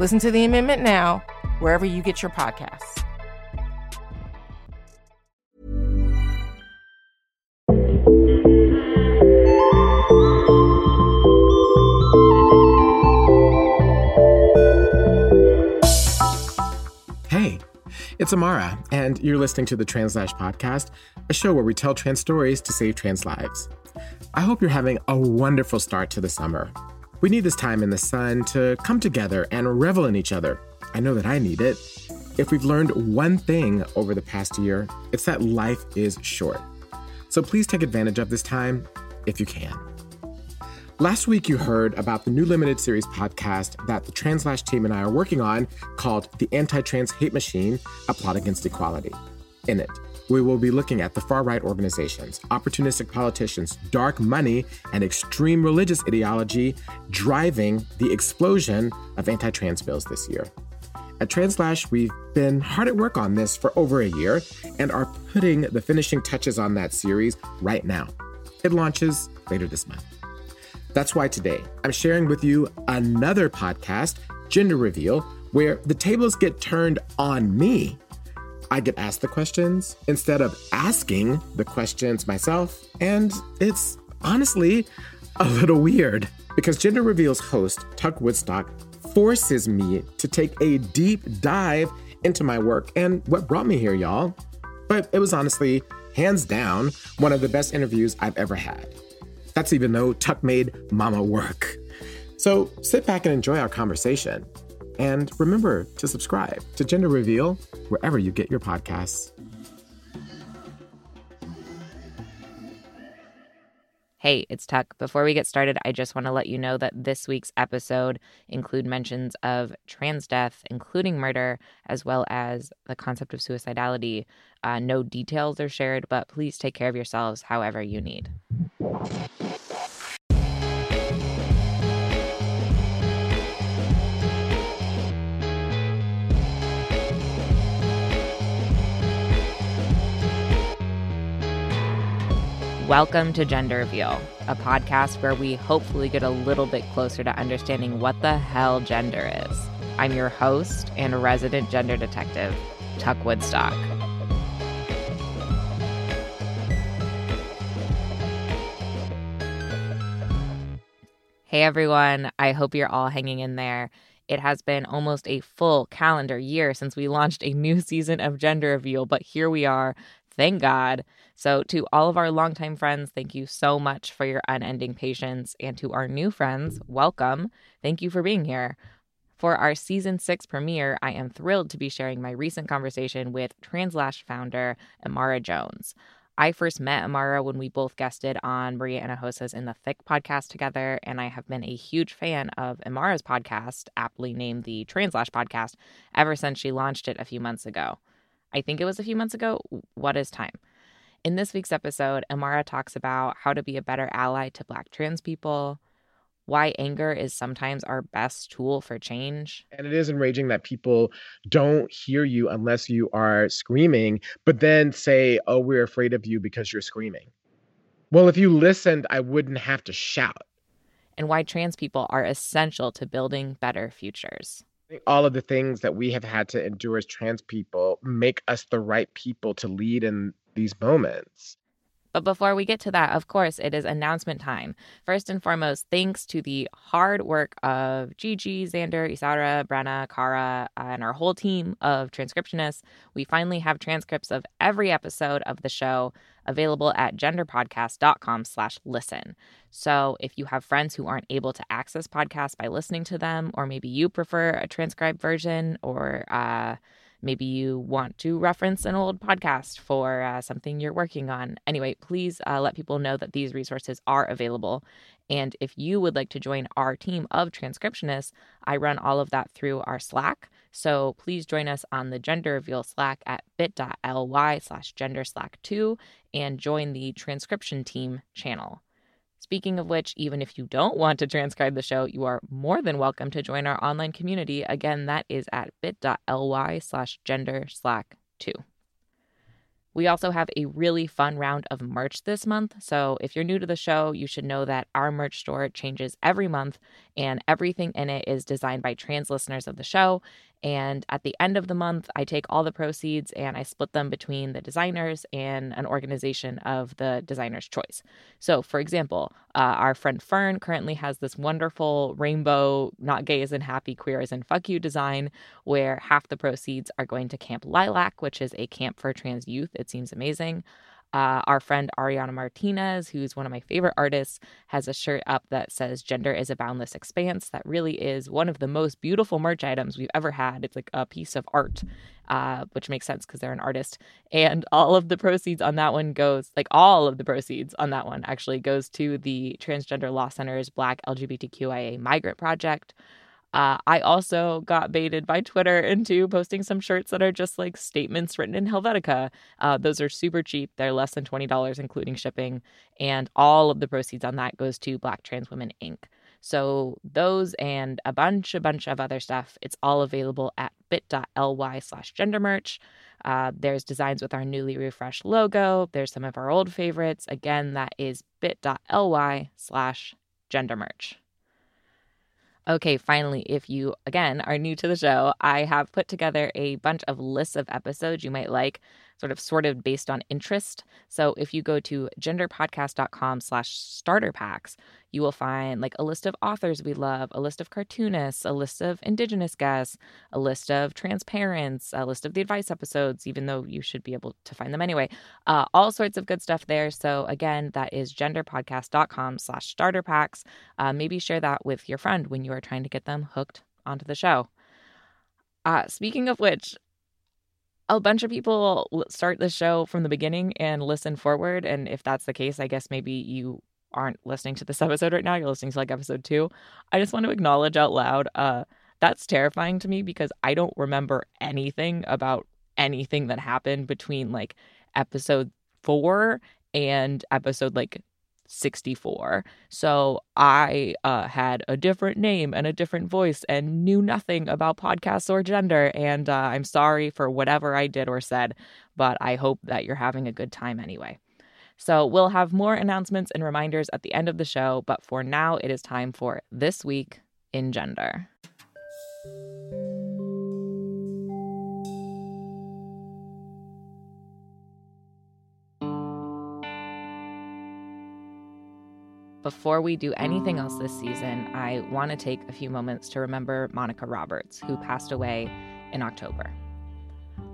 Listen to The Amendment now, wherever you get your podcasts. Hey, it's Amara, and you're listening to The Translash Podcast, a show where we tell trans stories to save trans lives. I hope you're having a wonderful start to the summer. We need this time in the sun to come together and revel in each other. I know that I need it. If we've learned one thing over the past year, it's that life is short. So please take advantage of this time if you can. Last week, you heard about the new limited series podcast that the TransLash team and I are working on called The Anti-Trans Hate Machine, A Plot Against Equality. In it, we will be looking at the far-right organizations, opportunistic politicians, dark money, and extreme religious ideology driving the explosion of anti-trans bills this year. At TransLash, we've been hard at work on this for over a year and are putting the finishing touches on that series right now. It launches later this month. That's why today I'm sharing with you another podcast, Gender Reveal, where the tables get turned on me. I get asked the questions instead of asking the questions myself, and it's honestly a little weird because Gender Reveal's host, Tuck Woodstock, forces me to take a deep dive into my work and what brought me here, y'all. But it was honestly, hands down, one of the best interviews I've ever had. That's even though Tuck made mama work. So sit back and enjoy our conversation. And remember to subscribe to Gender Reveal wherever you get your podcasts. Hey, it's Tuck. Before we get started, I just want to let you know that this week's episode includes mentions of trans death, including murder, as well as the concept of suicidality. No details are shared, but please take care of yourselves however you need. Welcome to Gender Reveal, a podcast where we hopefully get a little bit closer to understanding what the hell gender is. I'm your host and a resident gender detective, Tuck Woodstock. Hey everyone, I hope you're all hanging in there. It has been almost a full calendar year since we launched a new season of Gender Reveal, but here we are. Thank God. So to all of our longtime friends, thank you so much for your unending patience. And to our new friends, welcome. Thank you for being here. For our season 6 premiere, I am thrilled to be sharing my recent conversation with TransLash founder Amara Jones. I first met Amara when we both guested on Maria Hinojosa's In the Thick podcast together, and I have been a huge fan of Amara's podcast, aptly named the TransLash Podcast, ever since she launched it a few months ago. I think it was a few months ago. What is time? In this week's episode, Amara talks about how to be a better ally to Black trans people, why anger is sometimes our best tool for change. And it is enraging that people don't hear you unless you are screaming, but then say, oh, we're afraid of you because you're screaming. Well, if you listened, I wouldn't have to shout. And why trans people are essential to building better futures. All of the things that we have had to endure as trans people make us the right people to lead in these moments. But before we get to that, of course, it is announcement time. First and foremost, thanks to the hard work of Gigi, Xander, Isara, Brana, Kara, and our whole team of transcriptionists, we finally have transcripts of every episode of the show available at genderpodcast.com/listen. So if you have friends who aren't able to access podcasts by listening to them, or maybe you prefer a transcribed version, or maybe you want to reference an old podcast for something you're working on. Anyway, please let people know that these resources are available. And if you would like to join our team of transcriptionists, I run all of that through our Slack. So please join us on the Gender Reveal Slack at bit.ly/genderslack2 and join the transcription team channel. Speaking of which, even if you don't want to transcribe the show, you are more than welcome to join our online community. Again, that is at bit.ly/genderslack2. We also have a really fun round of merch this month. So if you're new to the show, you should know that our merch store changes every month and everything in it is designed by trans listeners of the show. And at the end of the month, I take all the proceeds and I split them between the designers and an organization of the designer's choice. So, for example, our friend Fern currently has this wonderful rainbow, not gay as in happy, queer as in fuck you design, where half the proceeds are going to Camp Lilac, which is a camp for trans youth. It seems amazing. Our friend Ariana Martinez, who's one of my favorite artists, has a shirt up that says gender is a boundless expanse. That really is one of the most beautiful merch items we've ever had. It's like a piece of art, which makes sense because they're an artist. And all of the proceeds on that one goes, like all of the proceeds on that one actually goes to the Transgender Law Center's Black LGBTQIA Migrant Project. I also got baited by Twitter into posting some shirts that are just like statements written in Helvetica. Those are super cheap. They're less than $20, including shipping. And all of the proceeds on that goes to Black Trans Women Inc. So those and a bunch of other stuff. It's all available at bit.ly/gendermerch. There's designs with our newly refreshed logo. There's some of our old favorites. Again, that is bit.ly/gendermerch. Okay, finally, if you, again, are new to the show, I have put together a bunch of lists of episodes you might like, sort of sorted based on interest. So if you go to genderpodcast.com/starter packs, you will find like a list of authors we love, a list of cartoonists, a list of Indigenous guests, a list of trans parents, a list of the advice episodes, even though you should be able to find them anyway. All sorts of good stuff there. So again, that is genderpodcast.com/starter packs. Maybe share that with your friend when you are trying to get them hooked onto the show. Speaking of which, a bunch of people start the show from the beginning and listen forward. And if that's the case, I guess maybe you aren't listening to this episode right now. You're listening to like episode 2. I just want to acknowledge out loud, that's terrifying to me because I don't remember anything about anything that happened between like episode 4 and episode like 64. So I had a different name and a different voice and knew nothing about podcasts or gender. And I'm sorry for whatever I did or said, but I hope that you're having a good time anyway. So we'll have more announcements and reminders at the end of the show. But for now, it is time for This Week in Gender. Before we do anything else this season, I want to take a few moments to remember Monica Roberts, who passed away in October.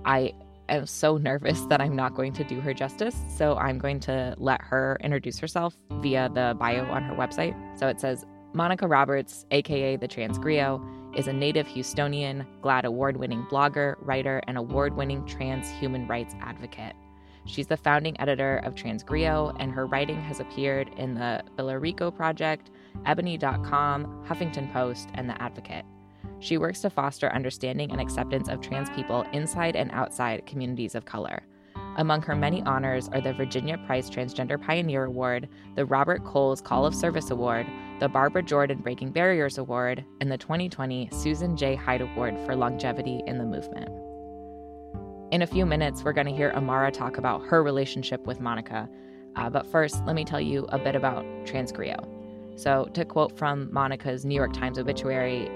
I am so nervous that I'm not going to do her justice, so I'm going to let her introduce herself via the bio on her website. So it says, Monica Roberts, aka the TransGriot, is a native Houstonian, GLAAD award-winning blogger, writer, and award-winning trans human rights advocate. She's the founding editor of TransGriot, and her writing has appeared in the Bilerico Project, Ebony.com, Huffington Post, and The Advocate. She works to foster understanding and acceptance of trans people inside and outside communities of color. Among her many honors are the Virginia Price Transgender Pioneer Award, the Robert Coles Call of Service Award, the Barbara Jordan Breaking Barriers Award, and the 2020 Susan J. Hyde Award for Longevity in the Movement. In a few minutes, we're going to hear Amara talk about her relationship with Monica. But first, let me tell you a bit about TransGriot. So to quote from Monica's New York Times obituary,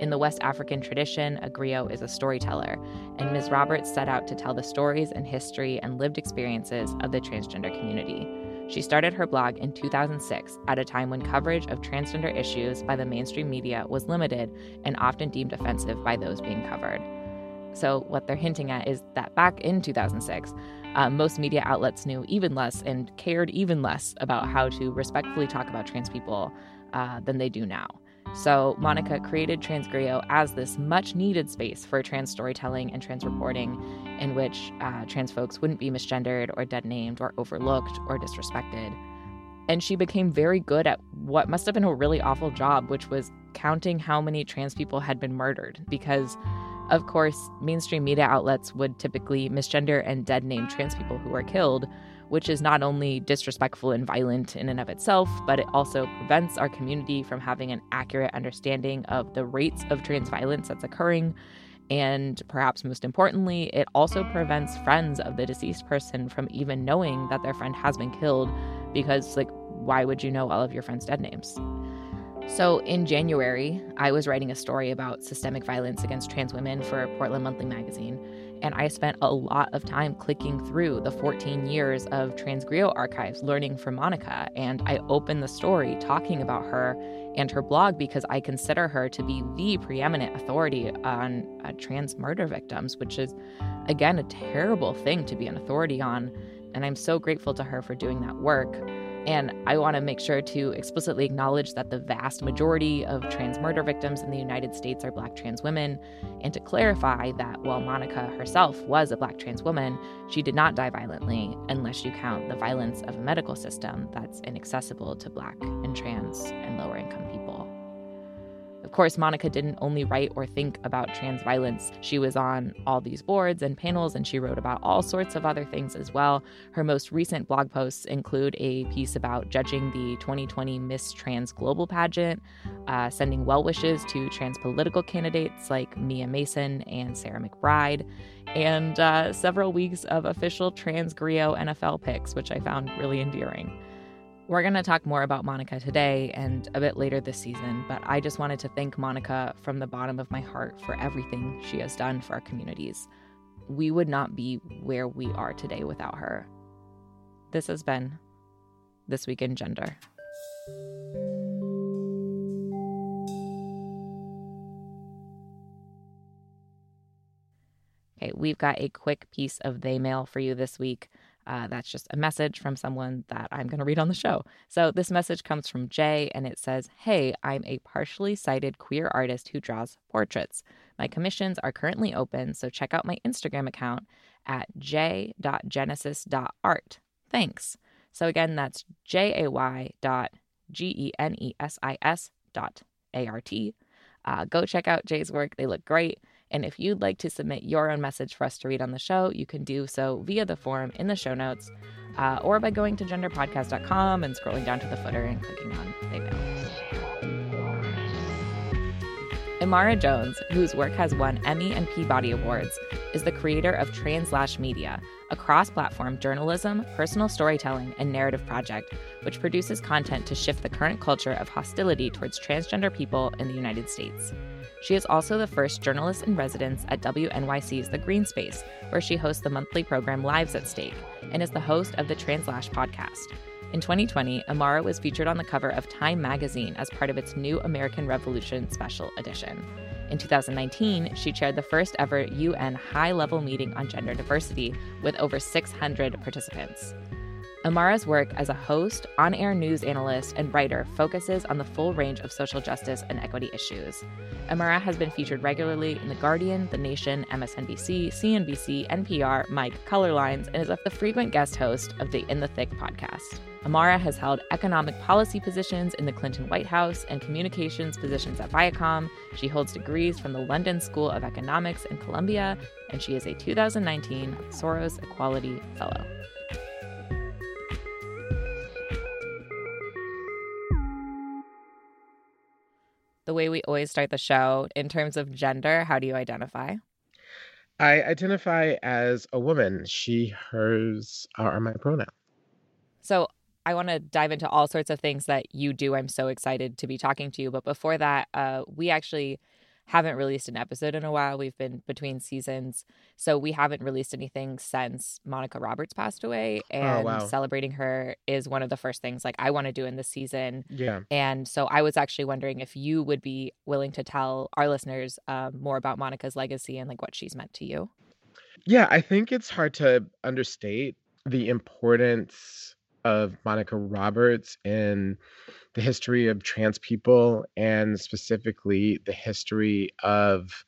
in the West African tradition, a griot is a storyteller. And Ms. Roberts set out to tell the stories and history and lived experiences of the transgender community. She started her blog in 2006 at a time when coverage of transgender issues by the mainstream media was limited and often deemed offensive by those being covered. So what they're hinting at is that back in 2006, most media outlets knew even less and cared even less about how to respectfully talk about trans people than they do now. So Monica created TransGriot as this much-needed space for trans storytelling and trans reporting in which trans folks wouldn't be misgendered or deadnamed or overlooked or disrespected. And she became very good at what must have been a really awful job, which was counting how many trans people had been murdered because, of course, mainstream media outlets would typically misgender and dead name trans people who are killed, which is not only disrespectful and violent in and of itself, but it also prevents our community from having an accurate understanding of the rates of trans violence that's occurring. And perhaps most importantly, it also prevents friends of the deceased person from even knowing that their friend has been killed because, like, why would you know all of your friends' dead names? So in January, I was writing a story about systemic violence against trans women for Portland Monthly magazine, and I spent a lot of time clicking through the 14 years of TransGriot archives learning from Monica, and I opened the story talking about her and her blog because I consider her to be the preeminent authority on trans murder victims, which is, again, a terrible thing to be an authority on, and I'm so grateful to her for doing that work. And I want to make sure to explicitly acknowledge that the vast majority of trans murder victims in the United States are Black trans women, and to clarify that while Monica herself was a Black trans woman, she did not die violently, unless you count the violence of a medical system that's inaccessible to Black and trans and lower-income people. Of course, Monica didn't only write or think about trans violence. She was on all these boards and panels, and she wrote about all sorts of other things as well. Her most recent blog posts include a piece about judging the 2020 Miss Trans Global Pageant, sending well wishes to trans political candidates like Mia Mason and Sarah McBride, and several weeks of official TransGriot NFL picks, which I found really endearing. We're going to talk more about Monica today and a bit later this season, but I just wanted to thank Monica from the bottom of my heart for everything she has done for our communities. We would not be where we are today without her. This has been This Week in Gender. Okay, we've got a quick piece of They Mail for you this week. That's just a message from someone that I'm going to read on the show. So this message comes from Jay, and it says, "Hey, I'm a partially sighted queer artist who draws portraits. My commissions are currently open, so check out my Instagram account at j.genesis.art. Thanks." So again, that's jay.genesis.art. Go check out Jay's work. They look great. And if you'd like to submit your own message for us to read on the show, you can do so via the form in the show notes or by going to genderpodcast.com and scrolling down to the footer and clicking on They Mail. Amara Jones, whose work has won Emmy and Peabody Awards, is the creator of TransLash Media, a cross-platform journalism, personal storytelling, and narrative project which produces content to shift the current culture of hostility towards transgender people in the United States. She is also the first journalist in residence at WNYC's The Green Space, where she hosts the monthly program Lives at Stake, and is the host of the TransLash Podcast. In 2020, Amara was featured on the cover of Time magazine as part of its new American Revolution Special Edition. In 2019, she chaired the first ever UN high-level meeting on gender diversity with over 600 participants. Amara's work as a host, on-air news analyst, and writer focuses on the full range of social justice and equity issues. Amara has been featured regularly in The Guardian, The Nation, MSNBC, CNBC, NPR, Mike, Color Lines, and is a frequent guest host of the In the Thick podcast. Amara has held economic policy positions in the Clinton White House and communications positions at Viacom. She holds degrees from the London School of Economics in Columbia, and she is a 2019 Soros Equality Fellow. The way we always start the show, in terms of gender, how do you identify? I identify as a woman. She, hers are my pronouns. So I want to dive into all sorts of things that you do. I'm so excited to be talking to you. But before that, we actually haven't released an episode in a while. We've been between seasons. So we haven't released anything since Monica Roberts passed away. And celebrating her is one of the first things like I want to do in this season. Yeah. And so I was actually wondering if you would be willing to tell our listeners more about Monica's legacy and like what she's meant to you. Yeah, I think it's hard to understate the importance of Monica Roberts in the history of trans people and specifically the history of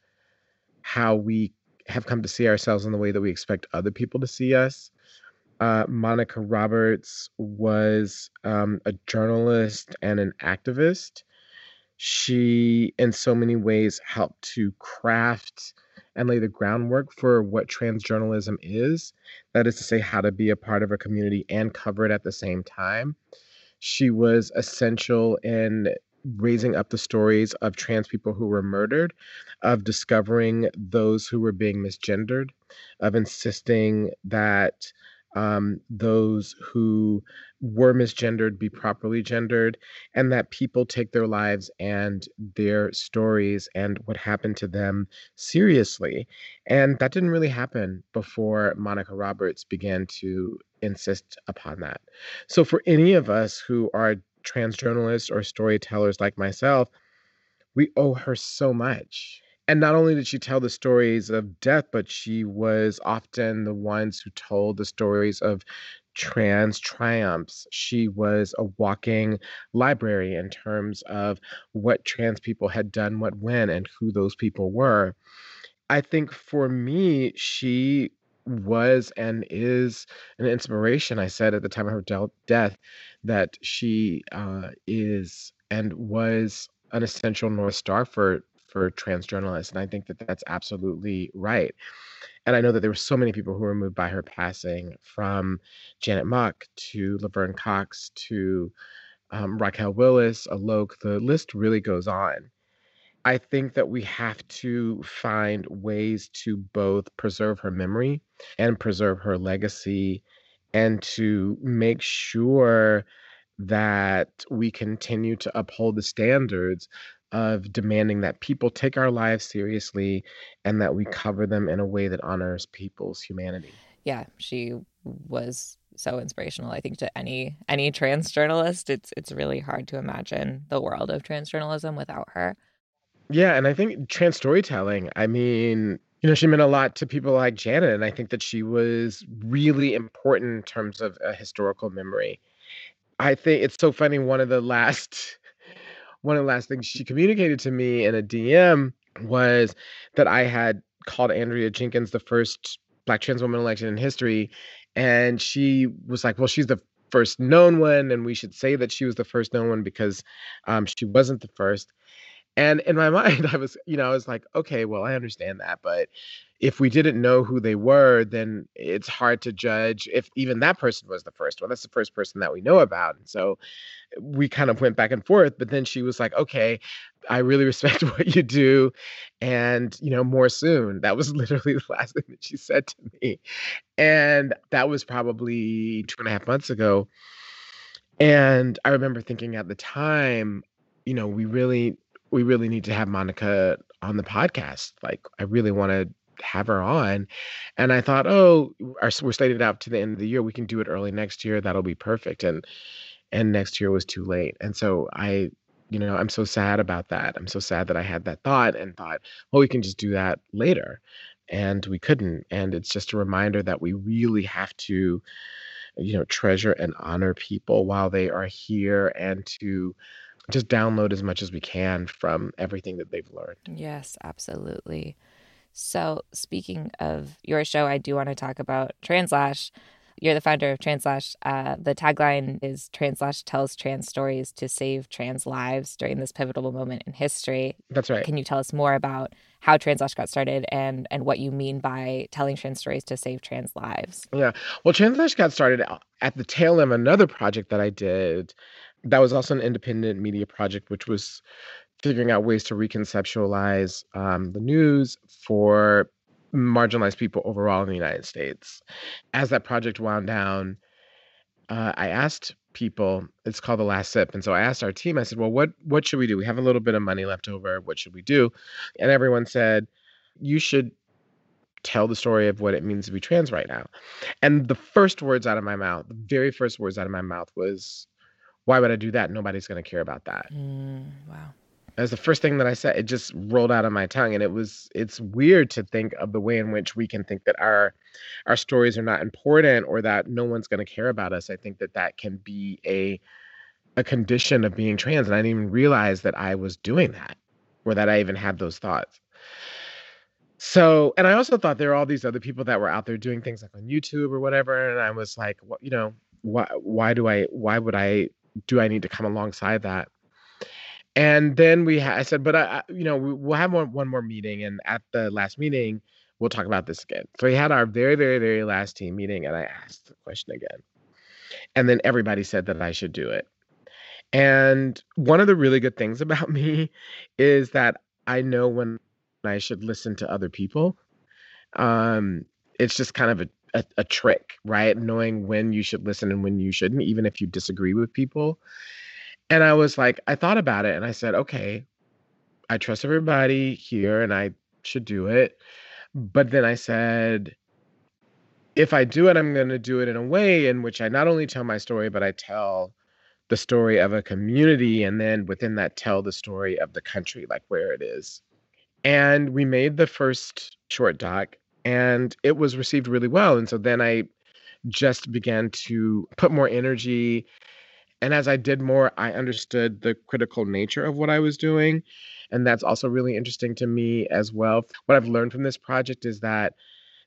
how we have come to see ourselves in the way that we expect other people to see us. Monica Roberts was a journalist and an activist. she, in so many ways, helped to craft and lay the groundwork for what trans journalism is. That is to say, how to be a part of a community and cover it at the same time. She was essential in raising up the stories of trans people who were murdered, of discovering those who were being misgendered, of insisting that those who were misgendered be properly gendered, and that people take their lives and their stories and what happened to them seriously. And that didn't really happen before Monica Roberts began to insist upon that. So for any of us who are trans journalists or storytellers like myself, we owe her so much. And not only did she tell the stories of death, but she was often the ones who told the stories of trans triumphs. She was a walking library in terms of what trans people had done, what, when, and who those people were. I think for me, she was and is an inspiration. I said at the time of her death that she is and was an essential North Star for trans journalists. And I think that that's absolutely right. And I know that there were so many people who were moved by her passing, from Janet Mock to Laverne Cox to Raquel Willis, Alok. The list really goes on. I think that we have to find ways to both preserve her memory and preserve her legacy, and to make sure that we continue to uphold the standards of demanding that people take our lives seriously and that we cover them in a way that honors people's humanity. Yeah, she was so inspirational, I think, to any trans journalist. It's really hard to imagine the world of trans journalism without her. Yeah, and I think trans storytelling, I mean, you know, she meant a lot to people like Janet, and I think that she was really important in terms of a historical memory. I think it's so funny, one of the last things she communicated to me in a DM was that I had called Andrea Jenkins the first Black trans woman elected in history. And she was like, well, she's the first known one, and we should say that she was the first known one because she wasn't the first. And in my mind, I was like, okay, well, I understand that. But if we didn't know who they were, then it's hard to judge if even that person was the first one. That's the first person that we know about. And so we kind of went back and forth. But then she was like, okay, I really respect what you do. And, you know, more soon. That was literally the last thing that she said to me. And that was probably 2.5 months ago. And I remember thinking at the time, you know, we really need to have Monica on the podcast. Like, I really want to have her on. And I thought, oh, we're slated out to the end of the year. We can do it early next year. That'll be perfect. And next year was too late. And so I'm so sad about that. I'm so sad that I had that thought and thought, well, we can just do that later. And we couldn't. And it's just a reminder that we really have to, you know, treasure and honor people while they are here, and to just download as much as we can from everything that they've learned. Yes, absolutely. So speaking of your show, I do want to talk about TransLash. You're the founder of TransLash. The tagline is TransLash tells trans stories to save trans lives during this pivotal moment in history. That's right. Can you tell us more about how TransLash got started and what you mean by telling trans stories to save trans lives? Yeah. Well, TransLash got started at the tail end of another project that I did that was also an independent media project, which was figuring out ways to reconceptualize the news for marginalized people overall in the United States. As that project wound down, I asked people, it's called The Last Sip. And so I asked our team, I said, well, what should we do? We have a little bit of money left over. What should we do? And everyone said, you should tell the story of what it means to be trans right now. And the very first words out of my mouth was, why would I do that? Nobody's going to care about that. Wow. That was the first thing that I said. It just rolled out of my tongue. And it's weird to think of the way in which we can think that our stories are not important or that no one's going to care about us. I think that can be a condition of being trans. And I didn't even realize that I was doing that, or that I even had those thoughts. So, and I also thought there were all these other people that were out there doing things like on YouTube or whatever. And I was like, well, you know, why would I need to come alongside that? And then I said, but we'll have one more meeting, and at the last meeting, we'll talk about this again. So we had our very, very, very last team meeting, and I asked the question again. And then everybody said that I should do it. And one of the really good things about me is that I know when I should listen to other people. It's just kind of a trick, right? Knowing when you should listen and when you shouldn't, even if you disagree with people. And I was like, I thought about it and I said, okay, I trust everybody here and I should do it. But then I said, if I do it, I'm going to do it in a way in which I not only tell my story, but I tell the story of a community. And then within that, tell the story of the country, like where it is. And we made the first short doc and it was received really well. And so then I just began to put more energy. And as I did more, I understood the critical nature of what I was doing. And that's also really interesting to me as well. What I've learned from this project is that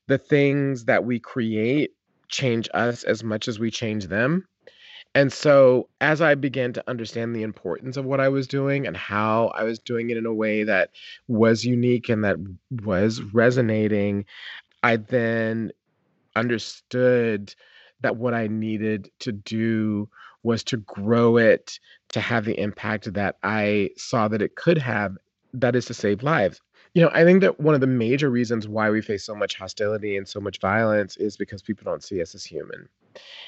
the things that we create change us as much as we change them. And so as I began to understand the importance of what I was doing and how I was doing it in a way that was unique and that was resonating, I then understood that what I needed to do was to grow it to have the impact that I saw that it could have, that is to save lives. You know, I think that one of the major reasons why we face so much hostility and so much violence is because people don't see us as human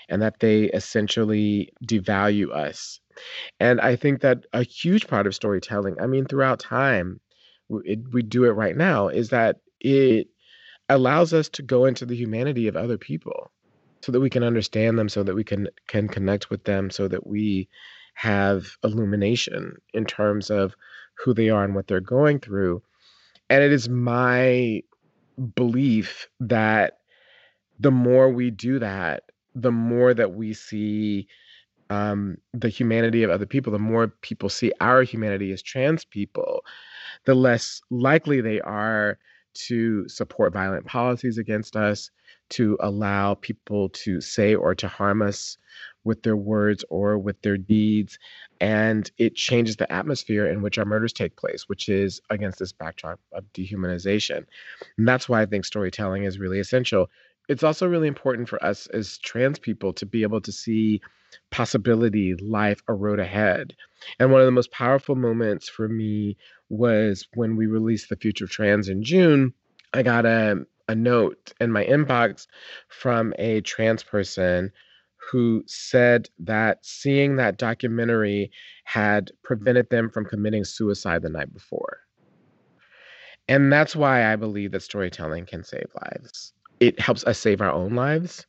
and that they essentially devalue us. And I think that a huge part of storytelling, I mean, throughout time, we do it right now, is that it allows us to go into the humanity of other people so that we can understand them, so that we can connect with them, so that we have illumination in terms of who they are and what they're going through. And it is my belief that the more we do that, the more that we see the humanity of other people, the more people see our humanity as trans people, the less likely they are to support violent policies against us, to allow people to say or to harm us with their words or with their deeds. And it changes the atmosphere in which our murders take place, which is against this backdrop of dehumanization. And that's why I think storytelling is really essential. It's also really important for us as trans people to be able to see possibility, life, a road ahead. And one of the most powerful moments for me was when we released The Future of Trans in June. I got a note in my inbox from a trans person who said that seeing that documentary had prevented them from committing suicide the night before. And that's why I believe that storytelling can save lives. It helps us save our own lives,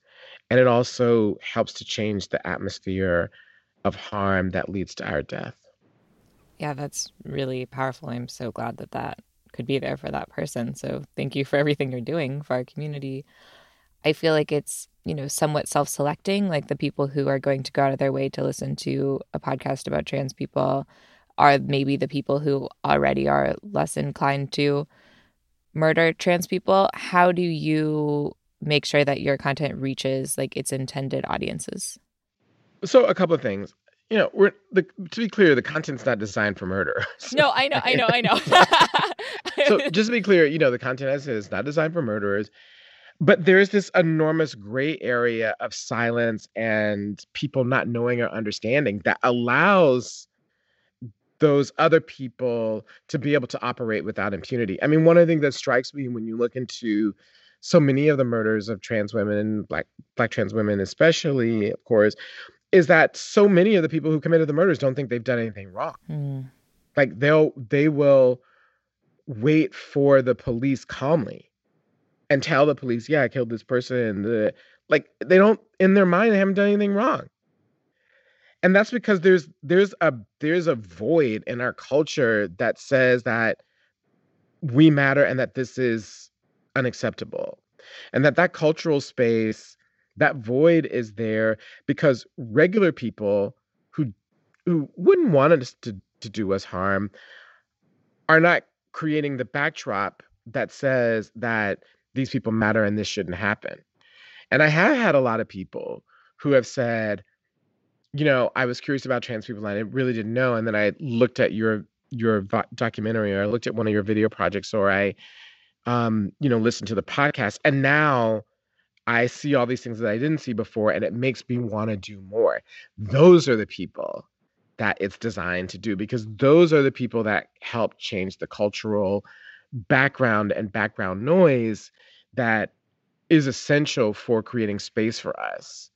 and it also helps to change the atmosphere of harm that leads to our death. Yeah, that's really powerful. I'm so glad that that could be there for that person. So thank you for everything you're doing for our community. I feel like it's, somewhat self-selecting, like the people who are going to go out of their way to listen to a podcast about trans people are maybe the people who already are less inclined to murder trans people. How do you make sure that your content reaches like its intended audiences? So a couple of things. To be clear, the content's not designed for murder. So. No, I know. So just to be clear, the content, as it is, not designed for murderers. But there is this enormous gray area of silence and people not knowing or understanding that allows those other people to be able to operate without impunity. I mean, one of the things that strikes me when you look into so many of the murders of trans women, black trans women especially, of course, is that so many of the people who committed the murders don't think they've done anything wrong. Mm. Like they will wait for the police calmly and tell the police, yeah, I killed this person. They don't, in their mind, they haven't done anything wrong. And that's because there's a void in our culture that says that we matter and that this is unacceptable. And that cultural space, that void is there because regular people who wouldn't want us to do us harm are not creating the backdrop that says that these people matter and this shouldn't happen. And I have had a lot of people who have said, you know, I was curious about trans people and I really didn't know. And then I looked at your documentary, or I looked at one of your video projects, or I, you know, listened to the podcast. And now I see all these things that I didn't see before, and it makes me want to do more. Those are the people that it's designed to do, because those are the people that help change the cultural background and background noise that is essential for creating space for us.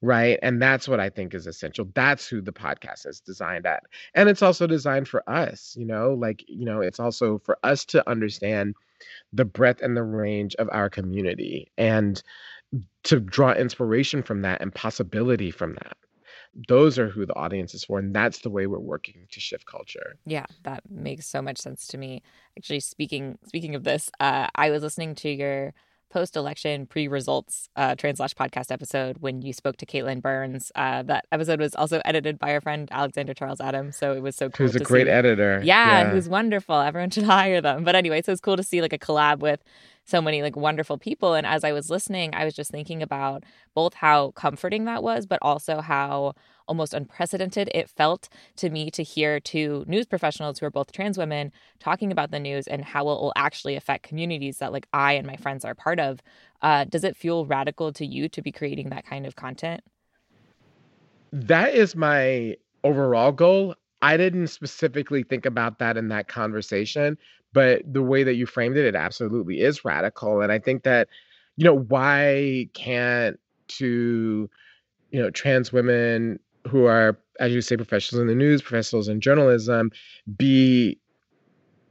Right. And that's what I think is essential. That's who the podcast is designed at. And it's also designed for us, you know, like, you know, it's also for us to understand the breadth and the range of our community and to draw inspiration from that and possibility from that. Those are who the audience is for. And that's the way we're working to shift culture. Yeah, that makes so much sense to me. Actually, speaking of this, I was listening to your post-election pre-results TransLash podcast episode when you spoke to Caitlin Burns. That episode was also edited by our friend Alexander Charles Adams, so it was so cool. Who's a great editor. Yeah, who's wonderful. Everyone should hire them. But anyway, so it's cool to see like a collab with so many like wonderful people. And as I was listening, I was just thinking about both how comforting that was, but also how almost unprecedented it felt to me to hear two news professionals who are both trans women talking about the news and how it will actually affect communities that like I and my friends are part of. Does it feel radical to you to be creating that kind of content? That is my overall goal. I didn't specifically think about that in that conversation, but the way that you framed it, it absolutely is radical. And I think that, you know, why can't two, you know, trans women who are, as you say, professionals in the news, professionals in journalism, be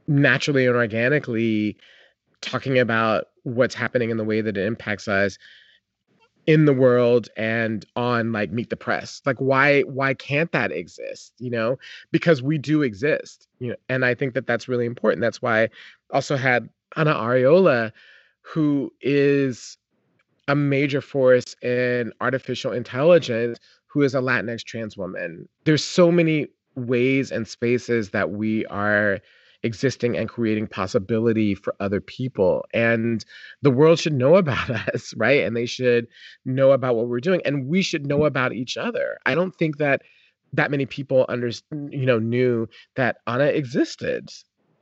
naturally and organically talking about what's happening in the way that it impacts us in the world and on like Meet the Press? Like, why can't that exist? You know, because we do exist, you know, and I think that that's really important. That's why I also had Ana Ariola, who is a major force in artificial intelligence, who is a Latinx trans woman. There's so many ways and spaces that we are existing and creating possibility for other people. And the world should know about us, right? And they should know about what we're doing. And we should know about each other. I don't think that that many people knew that Ana existed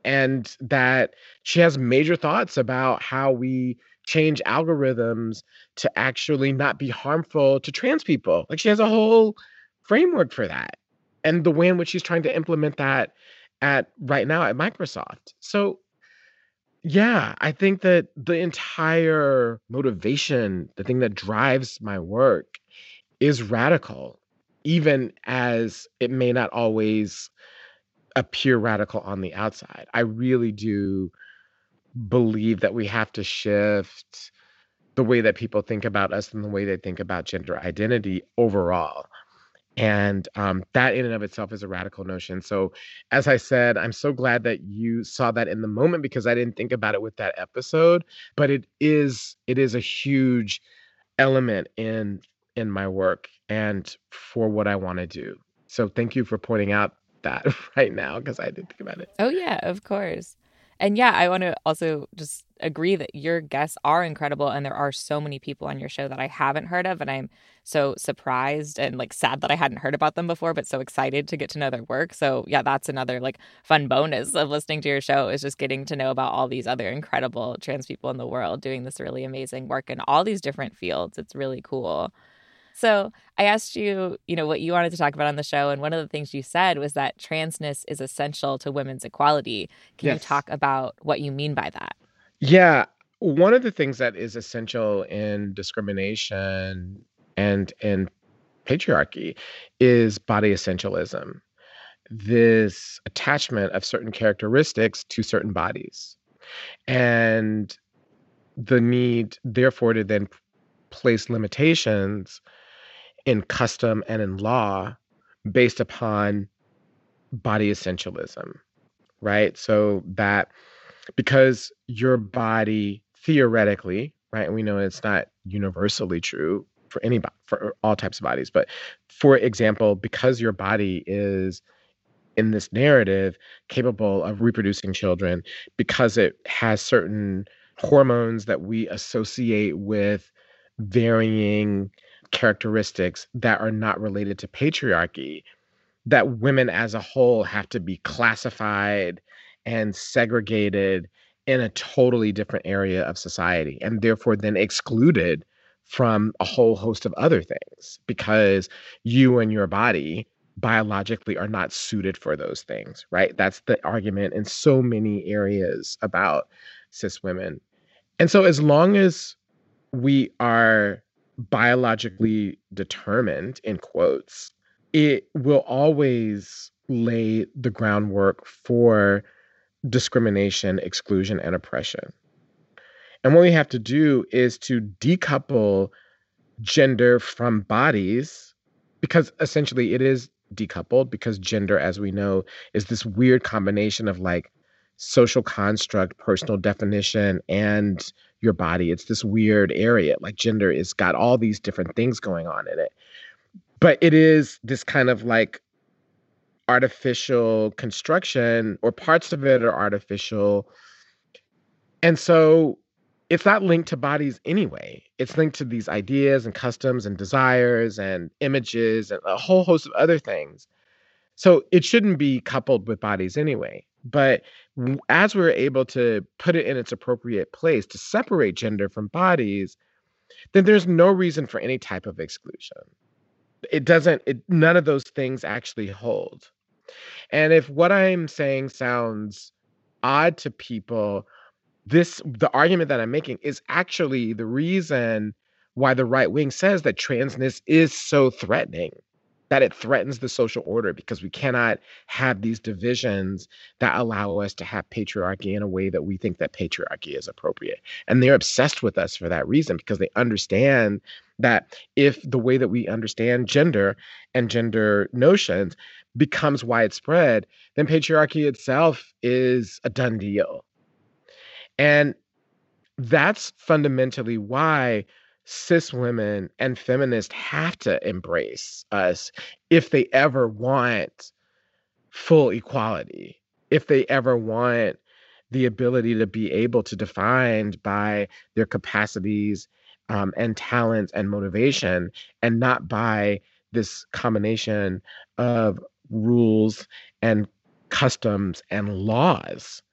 and that she has major thoughts about how we change algorithms to actually not be harmful to trans people. Like, she has a whole framework for that. And the way in which she's trying to implement that at right now at Microsoft. So yeah, I think that the entire motivation, the thing that drives my work, is radical, even as it may not always appear radical on the outside. I really do believe that we have to shift the way that people think about us and the way they think about gender identity overall. And that in and of itself is a radical notion. So as I said, I'm so glad that you saw that in the moment, because I didn't think about it with that episode, but it is a huge element in my work and for what I want to do. So thank you for pointing out that right now, because I didn't think about it. Oh yeah, of course. And yeah, I want to also just agree that your guests are incredible, and there are so many people on your show that I haven't heard of, and I'm so surprised and like sad that I hadn't heard about them before, but so excited to get to know their work. So yeah, that's another like fun bonus of listening to your show, is just getting to know about all these other incredible trans people in the world doing this really amazing work in all these different fields. It's really cool. So I asked you, you know, what you wanted to talk about on the show. And one of the things you said was that transness is essential to women's equality. Can you talk about what you mean by that? Yeah. One of the things that is essential in discrimination and in patriarchy is body essentialism, this attachment of certain characteristics to certain bodies, and the need, therefore, to then place limitations in custom and in law based upon body essentialism, right? So that because your body theoretically, right, and we know it's not universally true for anybody, for all types of bodies, but for example, because your body is in this narrative capable of reproducing children, because it has certain hormones that we associate with varying characteristics that are not related to patriarchy, that women as a whole have to be classified and segregated in a totally different area of society, and therefore then excluded from a whole host of other things because you and your body biologically are not suited for those things, right? That's the argument in so many areas about cis women. And so as long as we are biologically determined, in quotes, it will always lay the groundwork for discrimination, exclusion, and oppression. And what we have to do is to decouple gender from bodies, because essentially it is decoupled, because gender, as we know, is this weird combination of like social construct, personal definition, and your body. It's this weird area. Like gender is got all these different things going on in it. But it is this kind of like artificial construction, or parts of it are artificial. And so it's not linked to bodies anyway. It's linked to these ideas and customs and desires and images and a whole host of other things. So it shouldn't be coupled with bodies anyway. But as we're able to put it in its appropriate place to separate gender from bodies, then there's no reason for any type of exclusion. None of those things actually hold. And if what I'm saying sounds odd to people, the argument that I'm making is actually the reason why the right wing says that transness is so threatening, that it threatens the social order, because we cannot have these divisions that allow us to have patriarchy in a way that we think that patriarchy is appropriate. And they're obsessed with us for that reason, because they understand that if the way that we understand gender and gender notions becomes widespread, then patriarchy itself is a done deal. And that's fundamentally why cis women and feminists have to embrace us if they ever want full equality, if they ever want the ability to be able to defined by their capacities and talents and motivation, and not by this combination of rules and customs and laws.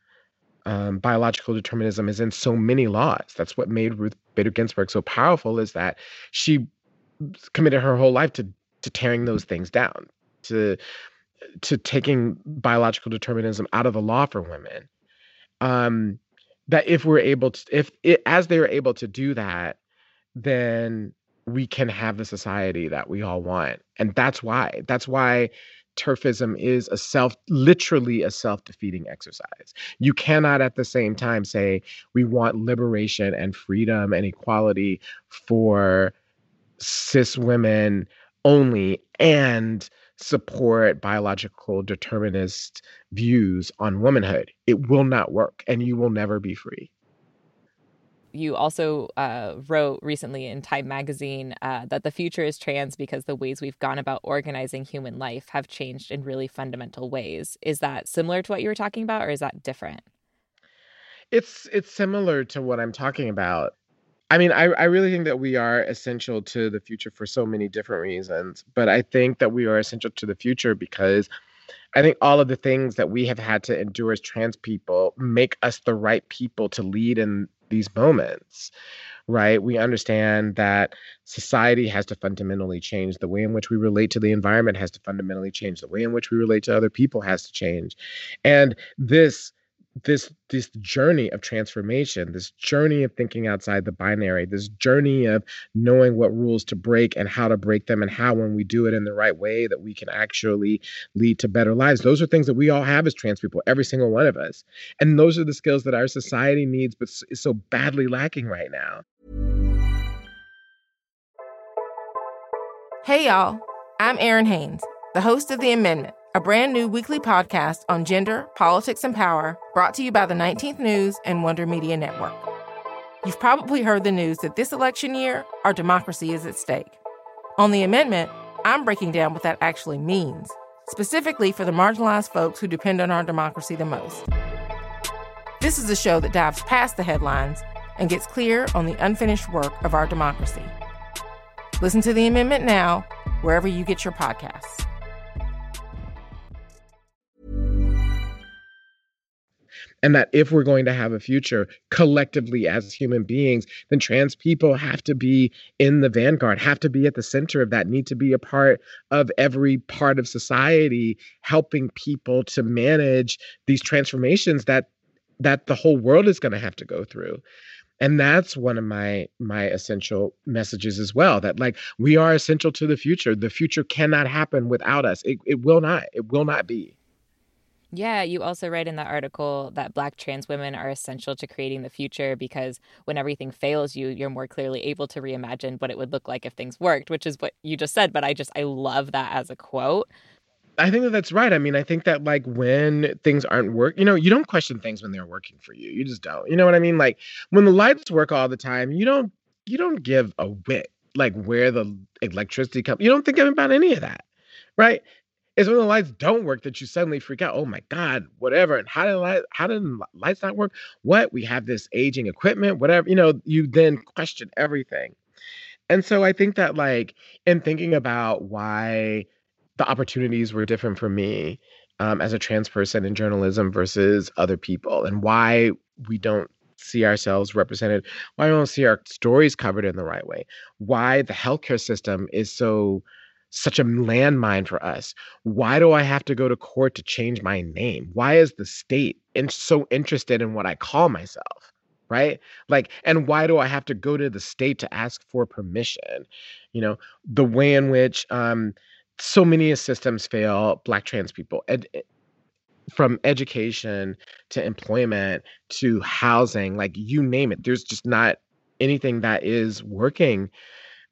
Biological determinism is in so many laws. That's what made Ruth Bader Ginsburg so powerful, is that she committed her whole life to tearing those things down, to taking biological determinism out of the law for women. That if we're able to, as they were able to do that, then we can have the society that we all want. And that's why TERFism is literally a self-defeating exercise. You cannot at the same time say we want liberation and freedom and equality for cis women only and support biological determinist views on womanhood. It will not work, and you will never be free. You also wrote recently in Time magazine that the future is trans because the ways we've gone about organizing human life have changed in really fundamental ways. Is that similar to what you were talking about, or is that different? It's similar to what I'm talking about. I mean, I really think that we are essential to the future for so many different reasons, but I think that we are essential to the future because I think all of the things that we have had to endure as trans people make us the right people to lead in these moments, right? We understand that society has to fundamentally change. The way in which we relate to the environment has to fundamentally change. The way in which we relate to other people has to change. And this journey of transformation, this journey of thinking outside the binary, this journey of knowing what rules to break and how to break them, and how, when we do it in the right way, that we can actually lead to better lives. Those are things that we all have as trans people, every single one of us. And those are the skills that our society needs, but is so badly lacking right now. Hey, y'all. I'm Erin Haines, the host of The Amendment, a brand new weekly podcast on gender, politics, and power, brought to you by the 19th News and Wonder Media Network. You've probably heard the news that this election year, our democracy is at stake. On The Amendment, I'm breaking down what that actually means, specifically for the marginalized folks who depend on our democracy the most. This is a show that dives past the headlines and gets clear on the unfinished work of our democracy. Listen to The Amendment now, wherever you get your podcasts. And that if we're going to have a future collectively as human beings, then trans people have to be in the vanguard, have to be at the center of that, need to be a part of every part of society, helping people to manage these transformations that the whole world is going to have to go through. And that's one of my essential messages as well, that like we are essential to the future. The future cannot happen without us. It will not be. Yeah, you also write in the article that Black trans women are essential to creating the future because when everything fails you, you're more clearly able to reimagine what it would look like if things worked, which is what you just said. But I love that as a quote. I think that that's right. I mean, I think that like when things aren't working, you don't question things when they're working for you. You just don't. You know what I mean? Like when the lights work all the time, you don't give a whit like where the electricity comes. You don't think about any of that, right? It's when the lights don't work that you suddenly freak out. Oh my God, whatever. And how did lights not work? What? We have this aging equipment, whatever. You then question everything. And so I think that like in thinking about why the opportunities were different for me as a trans person in journalism versus other people, and why we don't see ourselves represented, why we don't see our stories covered in the right way, why the healthcare system is such a landmine for us. Why do I have to go to court to change my name? Why is the state so interested in what I call myself, right? Like, and why do I have to go to the state to ask for permission? The way in which so many systems fail Black trans people, from education to employment to housing, like you name it. There's just not anything that is working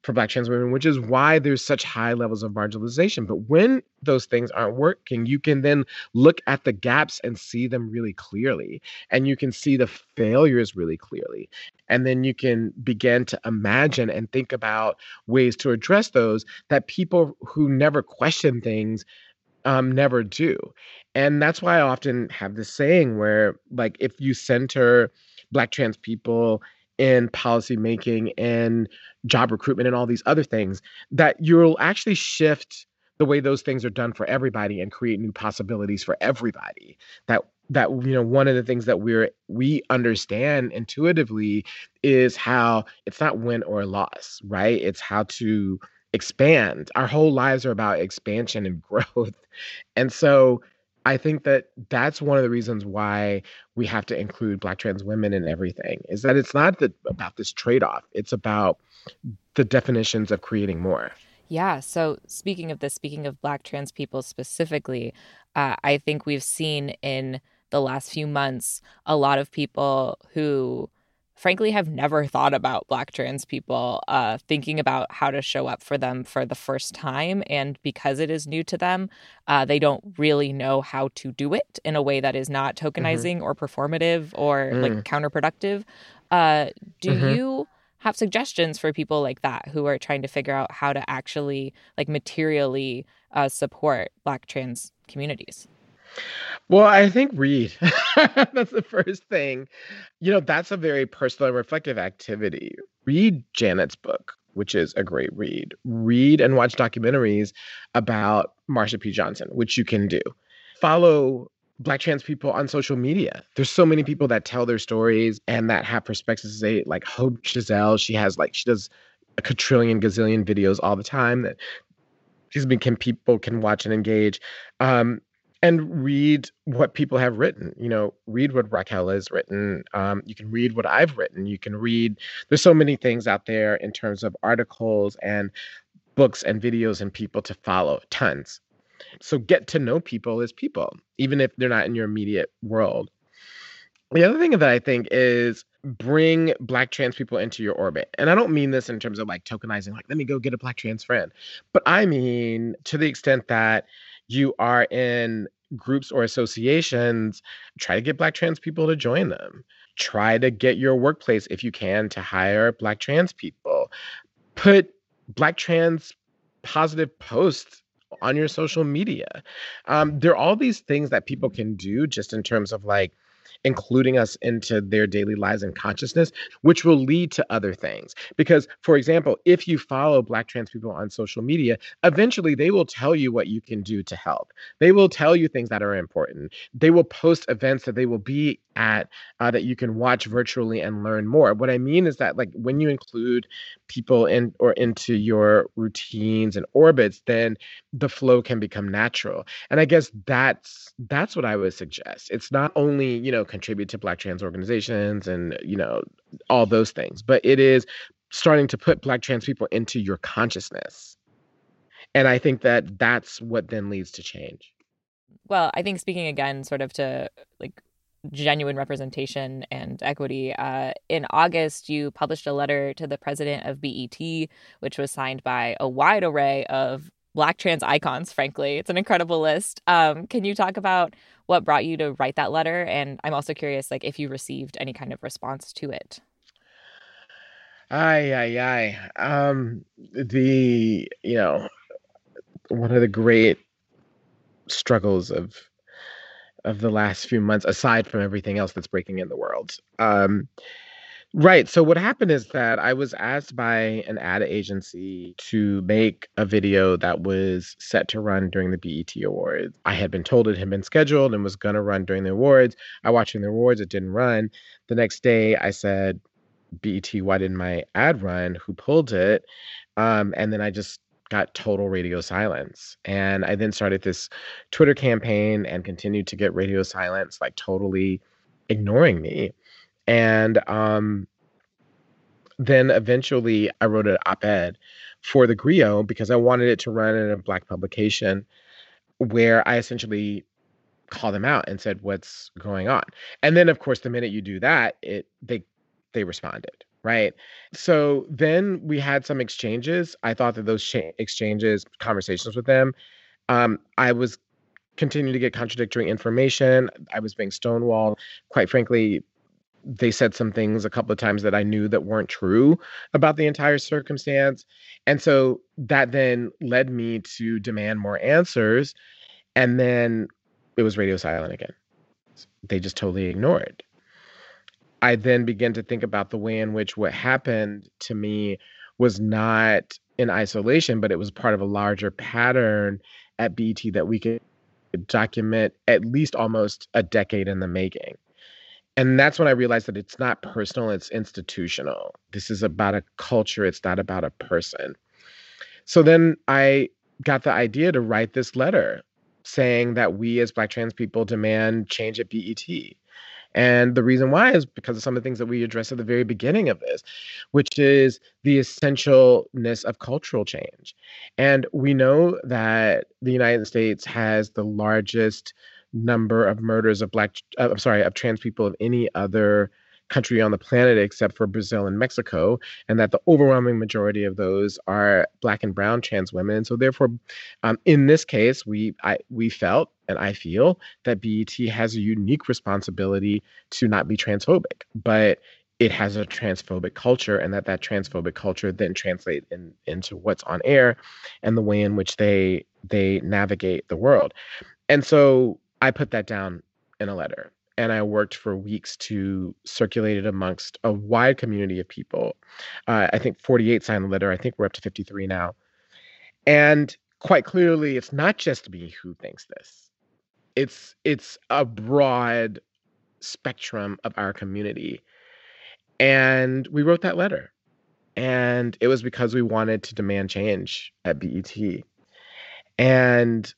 for Black trans women, which is why there's such high levels of marginalization. But when those things aren't working, you can then look at the gaps and see them really clearly. And you can see the failures really clearly. And then you can begin to imagine and think about ways to address those that people who never question things never do. And that's why I often have this saying where, like, if you center Black trans people in policymaking and job recruitment and all these other things, that you'll actually shift the way those things are done for everybody and create new possibilities for everybody. That one of the things that we understand intuitively is how it's not win or loss, right? It's how to expand. Our whole lives are about expansion and growth. And so I think that that's one of the reasons why we have to include Black trans women in everything, is that it's not about this trade-off. It's about the definitions of creating more. Yeah. So speaking of Black trans people specifically, I think we've seen in the last few months a lot of people who frankly have never thought about Black trans people, thinking about how to show up for them for the first time. And because it is new to them, they don't really know how to do it in a way that is not tokenizing or performative or like counterproductive. Do you have suggestions for people like that who are trying to figure out how to actually like materially support Black trans communities? Well, I think read. That's the first thing. That's a very personal and reflective activity. Read Janet's book, which is a great read. Read and watch documentaries about Marsha P. Johnson, which you can do. Follow Black trans people on social media. There's so many people that tell their stories and that have perspectives. They like Hope Chazelle. She does a quadrillion, gazillion videos all the time that people can watch and engage. And read what people have written, read what Raquel has written. You can read what I've written. You can read, there's so many things out there in terms of articles and books and videos and people to follow, tons. So get to know people as people, even if they're not in your immediate world. The other thing that I think is bring Black trans people into your orbit. And I don't mean this in terms of like tokenizing, like, let me go get a Black trans friend. But I mean, to the extent that you are in groups or associations, try to get Black trans people to join them. Try to get your workplace, if you can, to hire Black trans people. Put Black trans positive posts on your social media. There are all these things that people can do just in terms of like including us into their daily lives and consciousness, which will lead to other things. Because, for example, if you follow Black trans people on social media, eventually they will tell you what you can do to help. They will tell you things that are important. They will post events that they will be at that you can watch virtually and learn more. What I mean is that, like, when you include people in or into your routines and orbits, then the flow can become natural. And I guess that's what I would suggest. It's not only, you know, contribute to Black trans organizations and, you know, all those things, but it is starting to put Black trans people into your consciousness. And I think that that's what then leads to change. Well, I think speaking again sort of to like genuine representation and equity, in August, you published a letter to the president of BET, which was signed by a wide array of Black trans icons, frankly. It's an incredible list. Can you talk about what brought you to write that letter? And I'm also curious, like, if you received any kind of response to it. You know, one of the great struggles of the last few months, aside from everything else that's breaking in the world. Right. So what happened is that I was asked by an ad agency to make a video that was set to run during the BET Awards. I had been told it had been scheduled and was going to run during the awards. I watched the awards. It didn't run. The next day I said, BET, why didn't my ad run? Who pulled it? And then I just got total radio silence. And I then started this Twitter campaign and continued to get radio silence, like totally ignoring me. And then eventually I wrote an op-ed for the GLAAD because I wanted it to run in a Black publication where I essentially called them out and said, what's going on? And then, of course, the minute you do that, they responded, right? So then we had some exchanges. I thought that those exchanges, conversations with them, I was continuing to get contradictory information. I was being stonewalled. Quite frankly, they said some things a couple of times that I knew that weren't true about the entire circumstance. And so that then led me to demand more answers. And then it was radio silent again. They just totally ignored. I then began to think about the way in which what happened to me was not in isolation, but it was part of a larger pattern at BET that we could document at least almost a decade in the making. And that's when I realized that it's not personal, it's institutional. This is about a culture, it's not about a person. So then I got the idea to write this letter saying that we as Black trans people demand change at BET. And the reason why is because of some of the things that we addressed at the very beginning of this, which is the essentialness of cultural change. And we know that the United States has the largest number of murders of of trans people of any other country on the planet except for Brazil and Mexico, and that the overwhelming majority of those are Black and brown trans women. So therefore, in this case, we felt, and I feel, that BET has a unique responsibility to not be transphobic, but it has a transphobic culture, and that transphobic culture then translates into what's on air and the way in which they navigate the world. And so I put that down in a letter. And I worked for weeks to circulate it amongst a wide community of people. I think 48 signed the letter. I think we're up to 53 now. And quite clearly, it's not just me who thinks this. It's a broad spectrum of our community. And we wrote that letter. And it was because we wanted to demand change at BET. And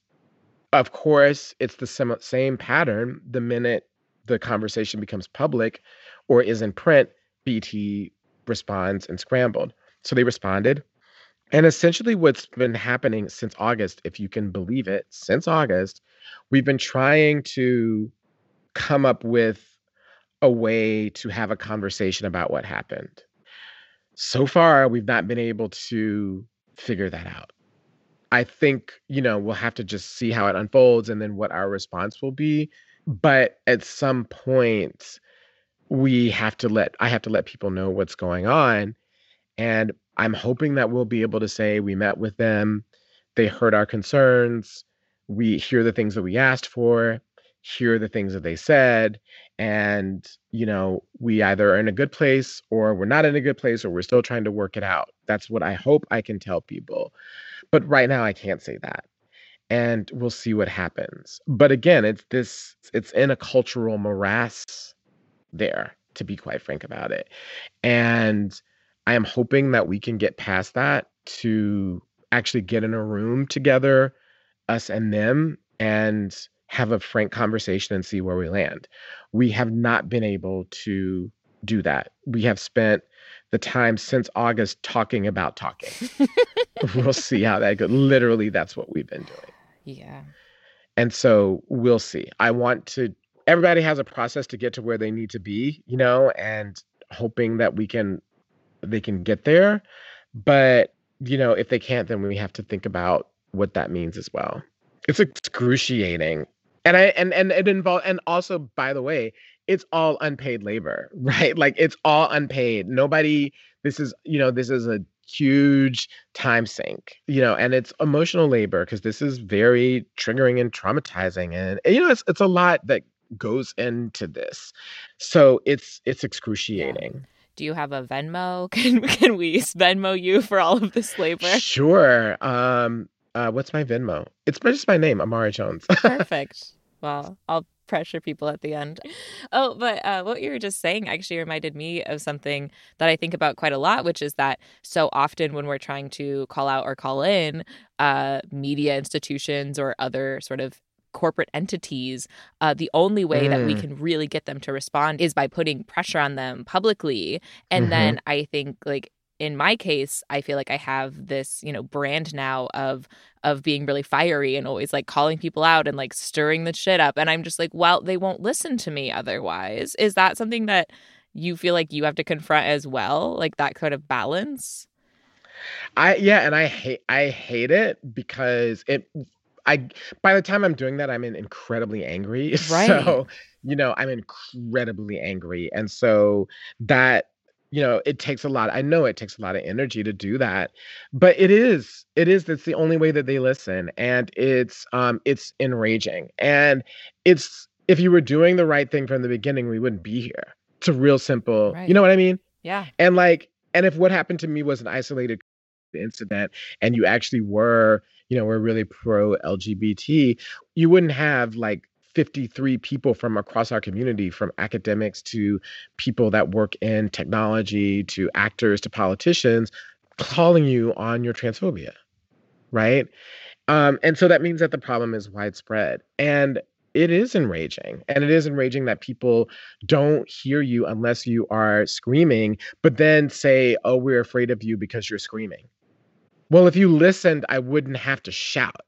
of course, it's the same pattern. The minute the conversation becomes public or is in print, BT responds and scrambled. So they responded. And essentially what's been happening since August, if you can believe it, since August, we've been trying to come up with a way to have a conversation about what happened. So far, we've not been able to figure that out. I think, you know, we'll have to just see how it unfolds and then what our response will be. But at some point, I have to let people know what's going on. And I'm hoping that we'll be able to say we met with them. They heard our concerns. We hear the things that we asked for, hear the things that they said, And, you know, we either are in a good place or we're not in a good place or we're still trying to work it out. That's what I hope I can tell people. But right now I can't say that. And we'll see what happens. But again, it's in a cultural morass there, to be quite frank about it. And I am hoping that we can get past that to actually get in a room together, us and them, and have a frank conversation and see where we land. We have not been able to do that. We have spent the time since August talking about talking. We'll see how that goes. Literally, that's what we've been doing. Yeah. And so we'll see. I want to, everybody has a process to get to where they need to be, you know, and hoping that they can get there. But, you know, if they can't, then we have to think about what that means as well. It's excruciating. And it involves, and also, by the way, it's all unpaid labor, right? Like, it's all unpaid. Nobody, this is a huge time sink, you know, and it's emotional labor because this is very triggering and traumatizing. And, you know, it's a lot that goes into this. So it's excruciating. Yeah. Do you have a Venmo? Can we Venmo you for all of this labor? Sure. What's my Venmo? It's just my name, Amara Jones. Perfect. Well, I'll pressure people at the end. Oh, but what you were just saying actually reminded me of something that I think about quite a lot, which is that so often when we're trying to call out or call in media institutions or other sort of corporate entities, the only way that we can really get them to respond is by putting pressure on them publicly. And then I think, like, in my case, I feel like I have this, you know, brand now of being really fiery and always, like, calling people out and, like, stirring the shit up. And I'm just like, well, they won't listen to me otherwise. Is that something that you feel like you have to confront as well? Like, that kind of balance? And I hate it because by the time I'm doing that, I'm incredibly angry. Right. So, you know, I'm incredibly angry. And so that, you know, it takes a lot of energy to do that, but that's the only way that they listen. And it's enraging. And if you were doing the right thing from the beginning, we wouldn't be here. It's a real simple, right. You know what I mean? Yeah. And if what happened to me was an isolated incident and you actually were, you know, we're really pro LGBT, you wouldn't have 53 people from across our community, from academics to people that work in technology to actors to politicians, calling you on your transphobia, right? And so that means that the problem is widespread. And it is enraging. And it is enraging that people don't hear you unless you are screaming, but then say, oh, we're afraid of you because you're screaming. Well, if you listened, I wouldn't have to shout.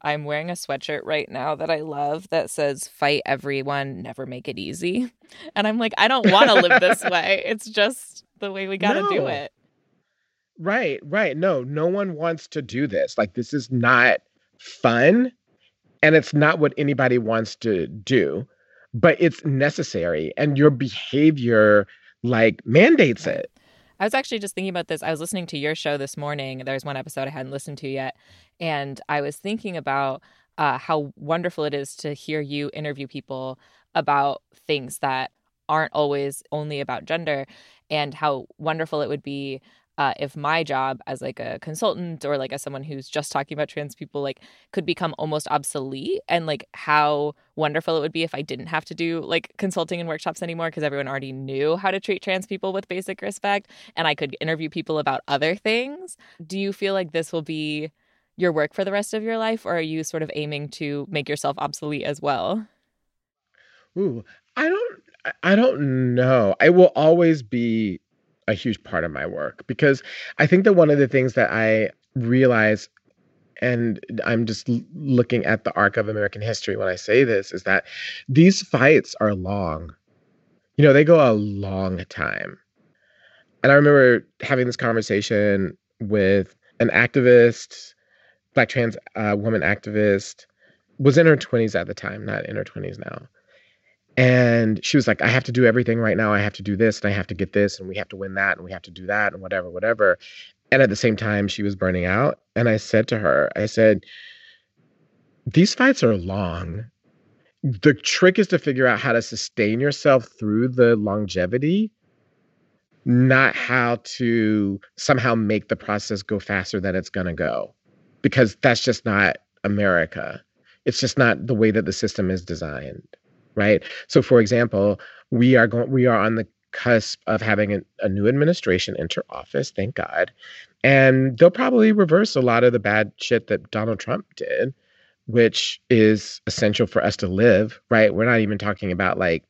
I'm wearing a sweatshirt right now that I love that says, fight everyone, never make it easy. And I'm like, I don't want to live this way. It's just the way we got to do it. Right. No one wants to do this. Like, this is not fun and it's not what anybody wants to do, but it's necessary. And your behavior mandates it. I was actually just thinking about this. I was listening to your show this morning. There's one episode I hadn't listened to yet. And I was thinking about how wonderful it is to hear you interview people about things that aren't always only about gender, and how wonderful it would be if my job as a consultant or as someone who's just talking about trans people could become almost obsolete, and how wonderful it would be if I didn't have to do consulting and workshops anymore because everyone already knew how to treat trans people with basic respect and I could interview people about other things. Do you feel like this will be your work for the rest of your life, or are you sort of aiming to make yourself obsolete as well? Ooh, I don't know. I will always be a huge part of my work, because I think that one of the things that I realize, and I'm just looking at the arc of American history when I say this, is that these fights are long. You know, they go a long time. And I remember having this conversation with an activist, Black trans woman activist, was in her 20s at the time, not in her 20s now. And she was like, I have to do everything right now. I have to do this and I have to get this and we have to win that and we have to do that and whatever. And at the same time, she was burning out. And I said to her, these fights are long the trick is to figure out how to sustain yourself through the longevity, not how to somehow make the process go faster than it's going to go, because that's just not America. It's just not the way that the system is designed, right? So, for example, we are on the cusp of having a new administration enter office, thank God. And they'll probably reverse a lot of the bad shit that Donald Trump did, which is essential for us to live, right? We're not even talking about like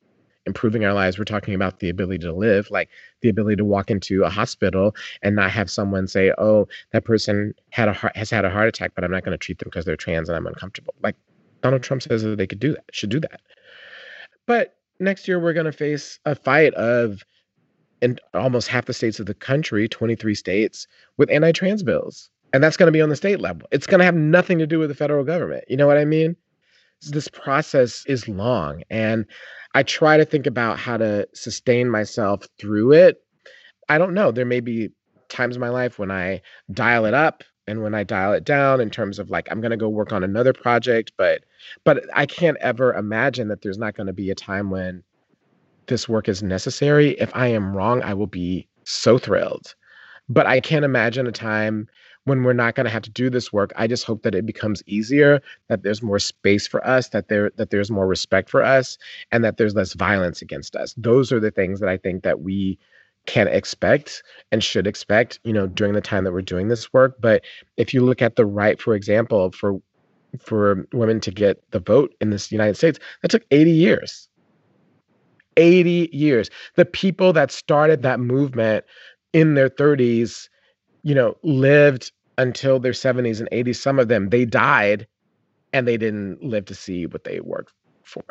improving our lives. We're talking about the ability to live, like the ability to walk into a hospital and not have someone say, oh, that person has had a heart attack, but I'm not going to treat them because they're trans and I'm uncomfortable. Like Donald Trump says that they could do that, should do that. But next year, we're going to face a fight of, in almost half the states of the country, 23 states, with anti-trans bills. And that's going to be on the state level. It's going to have nothing to do with the federal government. You know what I mean? This process is long. And I try to think about how to sustain myself through it. I don't know. There may be times in my life when I dial it up and when I dial it down in terms of like, I'm going to go work on another project. But I can't ever imagine that there's not going to be a time when this work is necessary. If I am wrong, I will be so thrilled. But I can't imagine a time when we're not going to have to do this work. I just hope that it becomes easier, that there's more space for us, that there's more respect for us, and that there's less violence against us. Those are the things that I think that we can expect and should expect, you know, during the time that we're doing this work. But if you look at the right, for example, for women to get the vote in this United States, that took 80 years. 80 years. The people that started that movement in their 30s, you know, lived until their 70s and 80s. Some of them, they died and they didn't live to see what they worked for.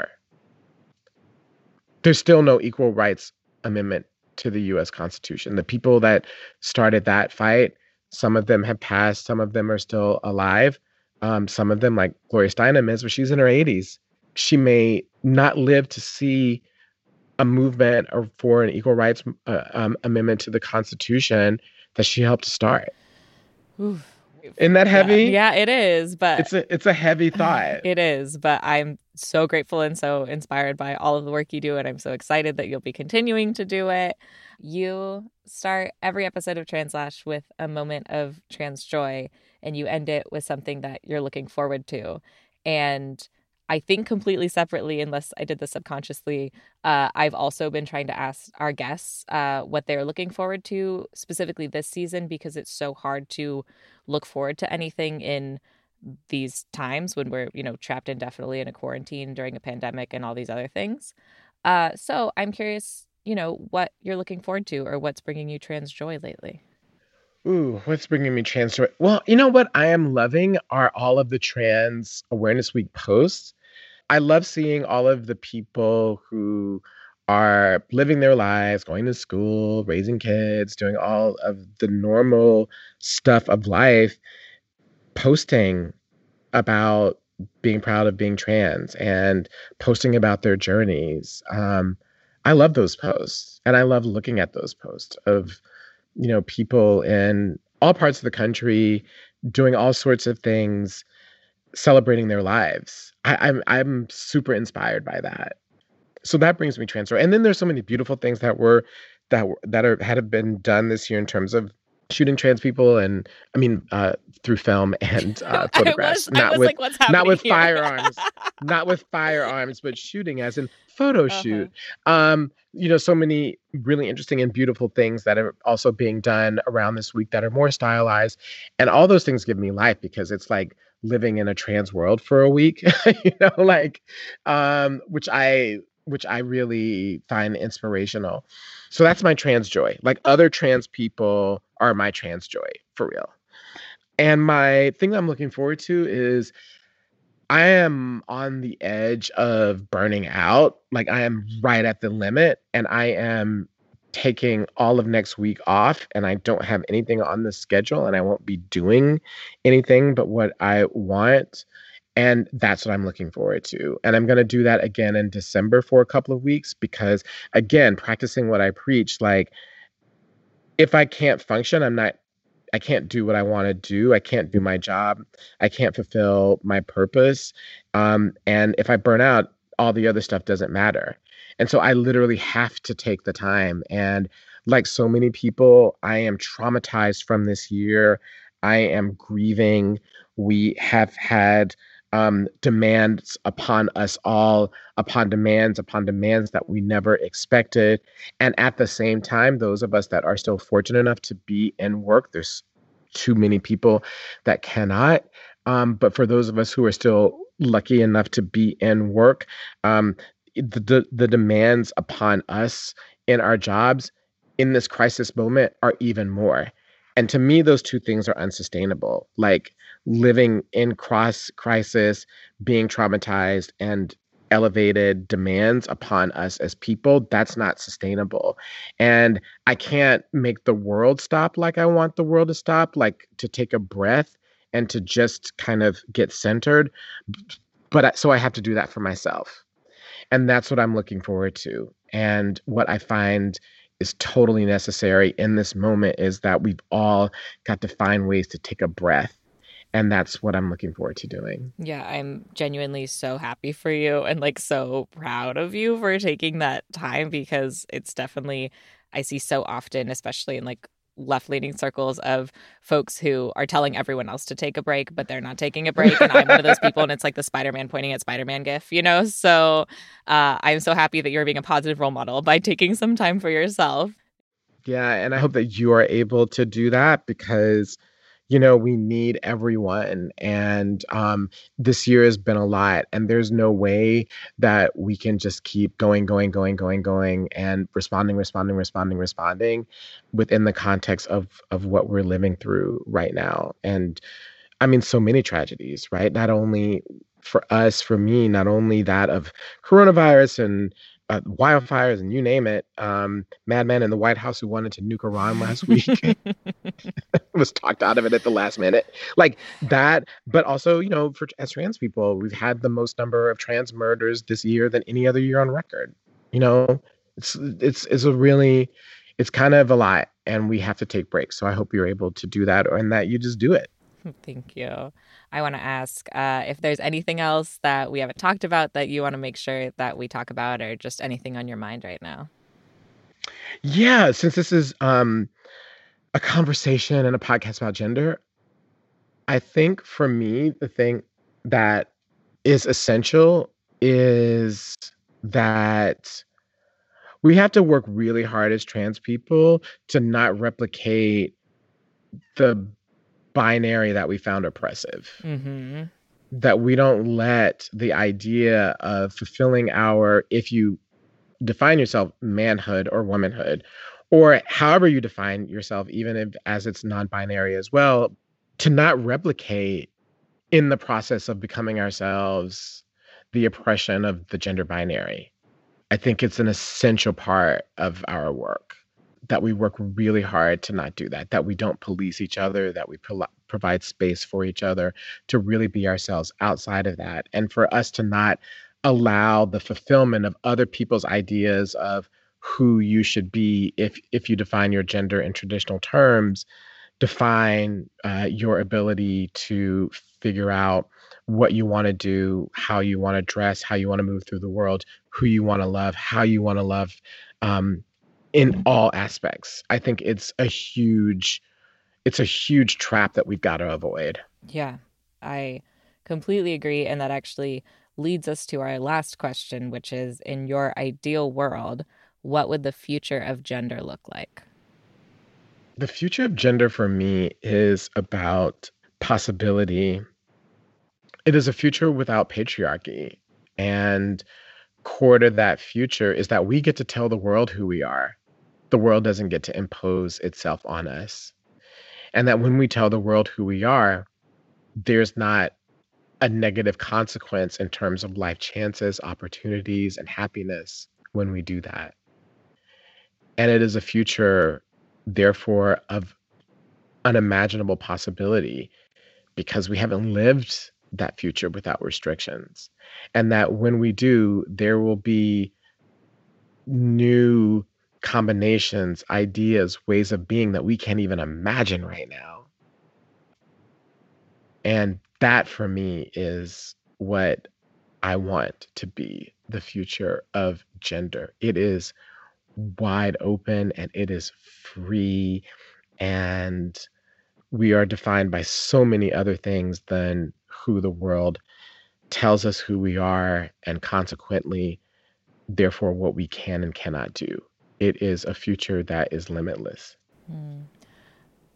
There's still no equal rights amendment to the U.S. Constitution. The people that started that fight, some of them have passed, some of them are still alive. Some of them, like Gloria Steinem is, but she's in her 80s. She may not live to see a movement or for an equal rights amendment to the Constitution that she helped start. Oof. Isn't that heavy? Yeah, it is. But it's a heavy thought. It is. But I'm so grateful and so inspired by all of the work you do. And I'm so excited that you'll be continuing to do it. You start every episode of TransLash with a moment of trans joy. And you end it with something that you're looking forward to. And I think completely separately, unless I did this subconsciously, I've also been trying to ask our guests what they're looking forward to specifically this season, because it's so hard to look forward to anything in these times when we're, you know, trapped indefinitely in a quarantine during a pandemic and all these other things. So I'm curious, you know, what you're looking forward to or what's bringing you trans joy lately. Ooh, what's bringing me trans joy? Well, you know what I am loving are all of the Trans Awareness Week posts. I love seeing all of the people who are living their lives, going to school, raising kids, doing all of the normal stuff of life, posting about being proud of being trans and posting about their journeys. I love those posts, and I love looking at those posts of, you know, people in all parts of the country doing all sorts of things, celebrating their lives. I'm super inspired by that. So that brings me trans joy. And then there's so many beautiful things that have been done this year in terms of shooting trans people, and I mean through film and photographs. Not with firearms. Not with firearms, but shooting as in photo shoot. You know, so many really interesting and beautiful things that are also being done around this week that are more stylized. And all those things give me life, because it's like living in a trans world for a week, you know, like, which I really find inspirational. So that's my trans joy. Like, other trans people are my trans joy for real. And my thing that I'm looking forward to is I am on the edge of burning out. Like, I am right at the limit, and I am taking all of next week off, and I don't have anything on the schedule, and I won't be doing anything but what I want. And that's what I'm looking forward to. And I'm going to do that again in December for a couple of weeks, because again, practicing what I preach, like, if I can't function, I can't do what I want to do. I can't do my job. I can't fulfill my purpose. And if I burn out, all the other stuff doesn't matter. And so I literally have to take the time. And like so many people, I am traumatized from this year. I am grieving. We have had demands upon us all, upon demands that we never expected. And at the same time, those of us that are still fortunate enough to be in work, there's too many people that cannot. But for those of us who are still lucky enough to be in work, the demands upon us in our jobs in this crisis moment are even more. And to me, those two things are unsustainable. Like living in crisis, being traumatized, and elevated demands upon us as people, that's not sustainable. And I can't make the world stop like I want the world to stop, like to take a breath and to just kind of get centered. But so I have to do that for myself. And that's what I'm looking forward to. And what I find is totally necessary in this moment is that we've all got to find ways to take a breath. And that's what I'm looking forward to doing. Yeah, I'm genuinely so happy for you and like so proud of you for taking that time, because it's definitely, I see so often, especially in like left-leaning circles, of folks who are telling everyone else to take a break, but they're not taking a break. And I'm one of those people, and it's like the Spider-Man pointing at Spider-Man gif, you know? So I'm so happy that you're being a positive role model by taking some time for yourself. Yeah, and I hope that you are able to do that, because you know, we need everyone. And this year has been a lot. And there's no way that we can just keep going, and responding within the context of what we're living through right now. And I mean, so many tragedies, right? Not only for us, for me, not only that of coronavirus and wildfires and you name it. Madman in the White House who wanted to nuke Iran last week was talked out of it at the last minute, like that. But also, you know, for as trans people, we've had the most number of trans murders this year than any other year on record. You know, it's kind of a lot, and we have to take breaks. So I hope you're able to do that, and that you just do it. Thank you. I want to ask if there's anything else that we haven't talked about that you want to make sure that we talk about, or just anything on your mind right now. Yeah, since this is a conversation and a podcast about gender, I think for me, the thing that is essential is that we have to work really hard as trans people to not replicate the binary that we found oppressive, mm-hmm. that we don't let the idea of fulfilling our, if you define yourself, manhood or womanhood, or however you define yourself, even if, as it's non-binary as well, to not replicate in the process of becoming ourselves the oppression of the gender binary. I think it's an essential part of our work, that we work really hard to not do that, that we don't police each other, that we provide space for each other to really be ourselves outside of that. And for us to not allow the fulfillment of other people's ideas of who you should be if you define your gender in traditional terms, define your ability to figure out what you want to do, how you want to dress, how you want to move through the world, who you want to love, how you want to love, in all aspects. I think it's a huge trap that we've got to avoid. Yeah, I completely agree. And that actually leads us to our last question, which is, in your ideal world, what would the future of gender look like? The future of gender for me is about possibility. It is a future without patriarchy. And core to that future is that we get to tell the world who we are. The world doesn't get to impose itself on us. And that when we tell the world who we are, there's not a negative consequence in terms of life chances, opportunities, and happiness when we do that. And it is a future, therefore, of unimaginable possibility, because we haven't lived that future without restrictions. And that when we do, there will be new combinations, ideas, ways of being that we can't even imagine right now. And that for me is what I want to be the future of gender. It is wide open and it is free, and we are defined by so many other things than who the world tells us who we are, and consequently, therefore, what we can and cannot do. It is a future that is limitless. Mm.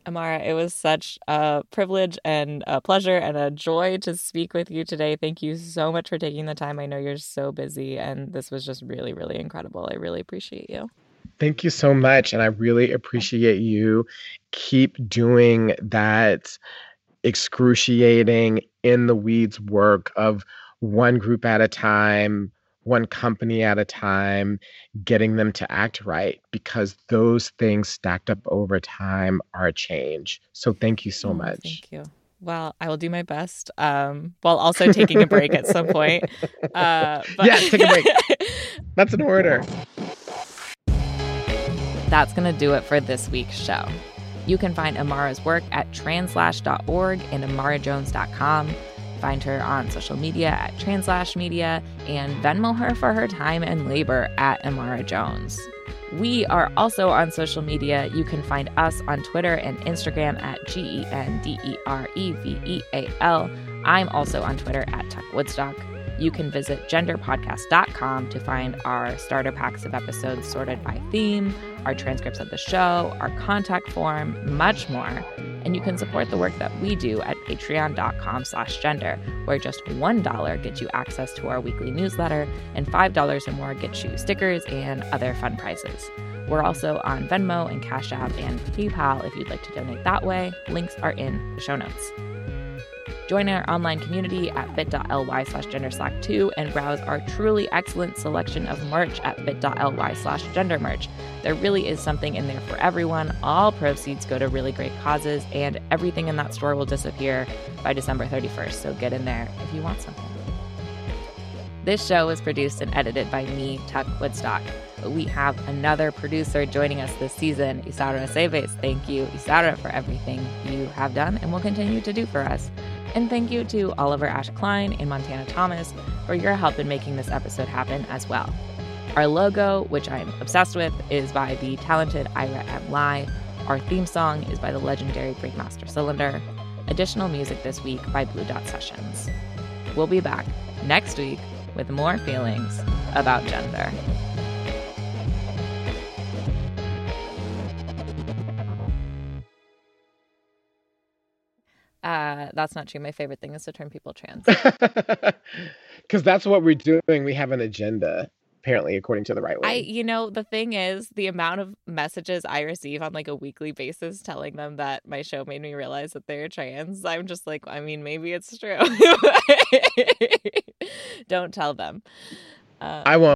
Amara, it was such a privilege and a pleasure and a joy to speak with you today. Thank you so much for taking the time. I know you're so busy, and this was just really, really incredible. I really appreciate you. Thank you so much. And I really appreciate you. Keep doing that excruciating, in the weeds work of one group at a time, one company at a time, getting them to act right, because those things stacked up over time are a change. So thank you so much. Thank you. Well, I will do my best while also taking a break at some point. Yes, take a break. That's an order. That's going to do it for this week's show. You can find Amara's work at translash.org and amarajones.com. Find her on social media at TransLash Media, and Venmo her for her time and labor at Amara Jones. We are also on social media. You can find us on Twitter and Instagram at GenderReveal. I'm also on Twitter at Tuck Woodstock. You can visit genderpodcast.com to find our starter packs of episodes sorted by theme, our transcripts of the show, our contact form, much more. And you can support the work that we do at patreon.com/gender, where just $1 gets you access to our weekly newsletter, and $5 or more gets you stickers and other fun prizes. We're also on Venmo and Cash App and PayPal if you'd like to donate that way. Links are in the show notes. Join our online community at bit.ly/genderslack2 and browse our truly excellent selection of merch at bit.ly/gender merch. There really is something in there for everyone. All proceeds go to really great causes, and everything in that store will disappear by December 31st, so get in there if you want something. This show is produced and edited by me, Tuck Woodstock. But we have another producer joining us this season, Isara Seves. Thank you, Isara, for everything you have done and will continue to do for us. And thank you to Oliver Ash Klein and Montana Thomas for your help in making this episode happen as well. Our logo, which I'm obsessed with, is by the talented Ira M. Lai. Our theme song is by the legendary Breakmaster Cylinder. Additional music this week by Blue Dot Sessions. We'll be back next week with more feelings about gender. That's not true. My favorite thing is to turn people trans. Because that's what we're doing. We have an agenda, apparently, according to the right way. The thing is, the amount of messages I receive on like a weekly basis telling them that my show made me realize that they're trans, I'm just like, maybe it's true. Don't tell them. I won't.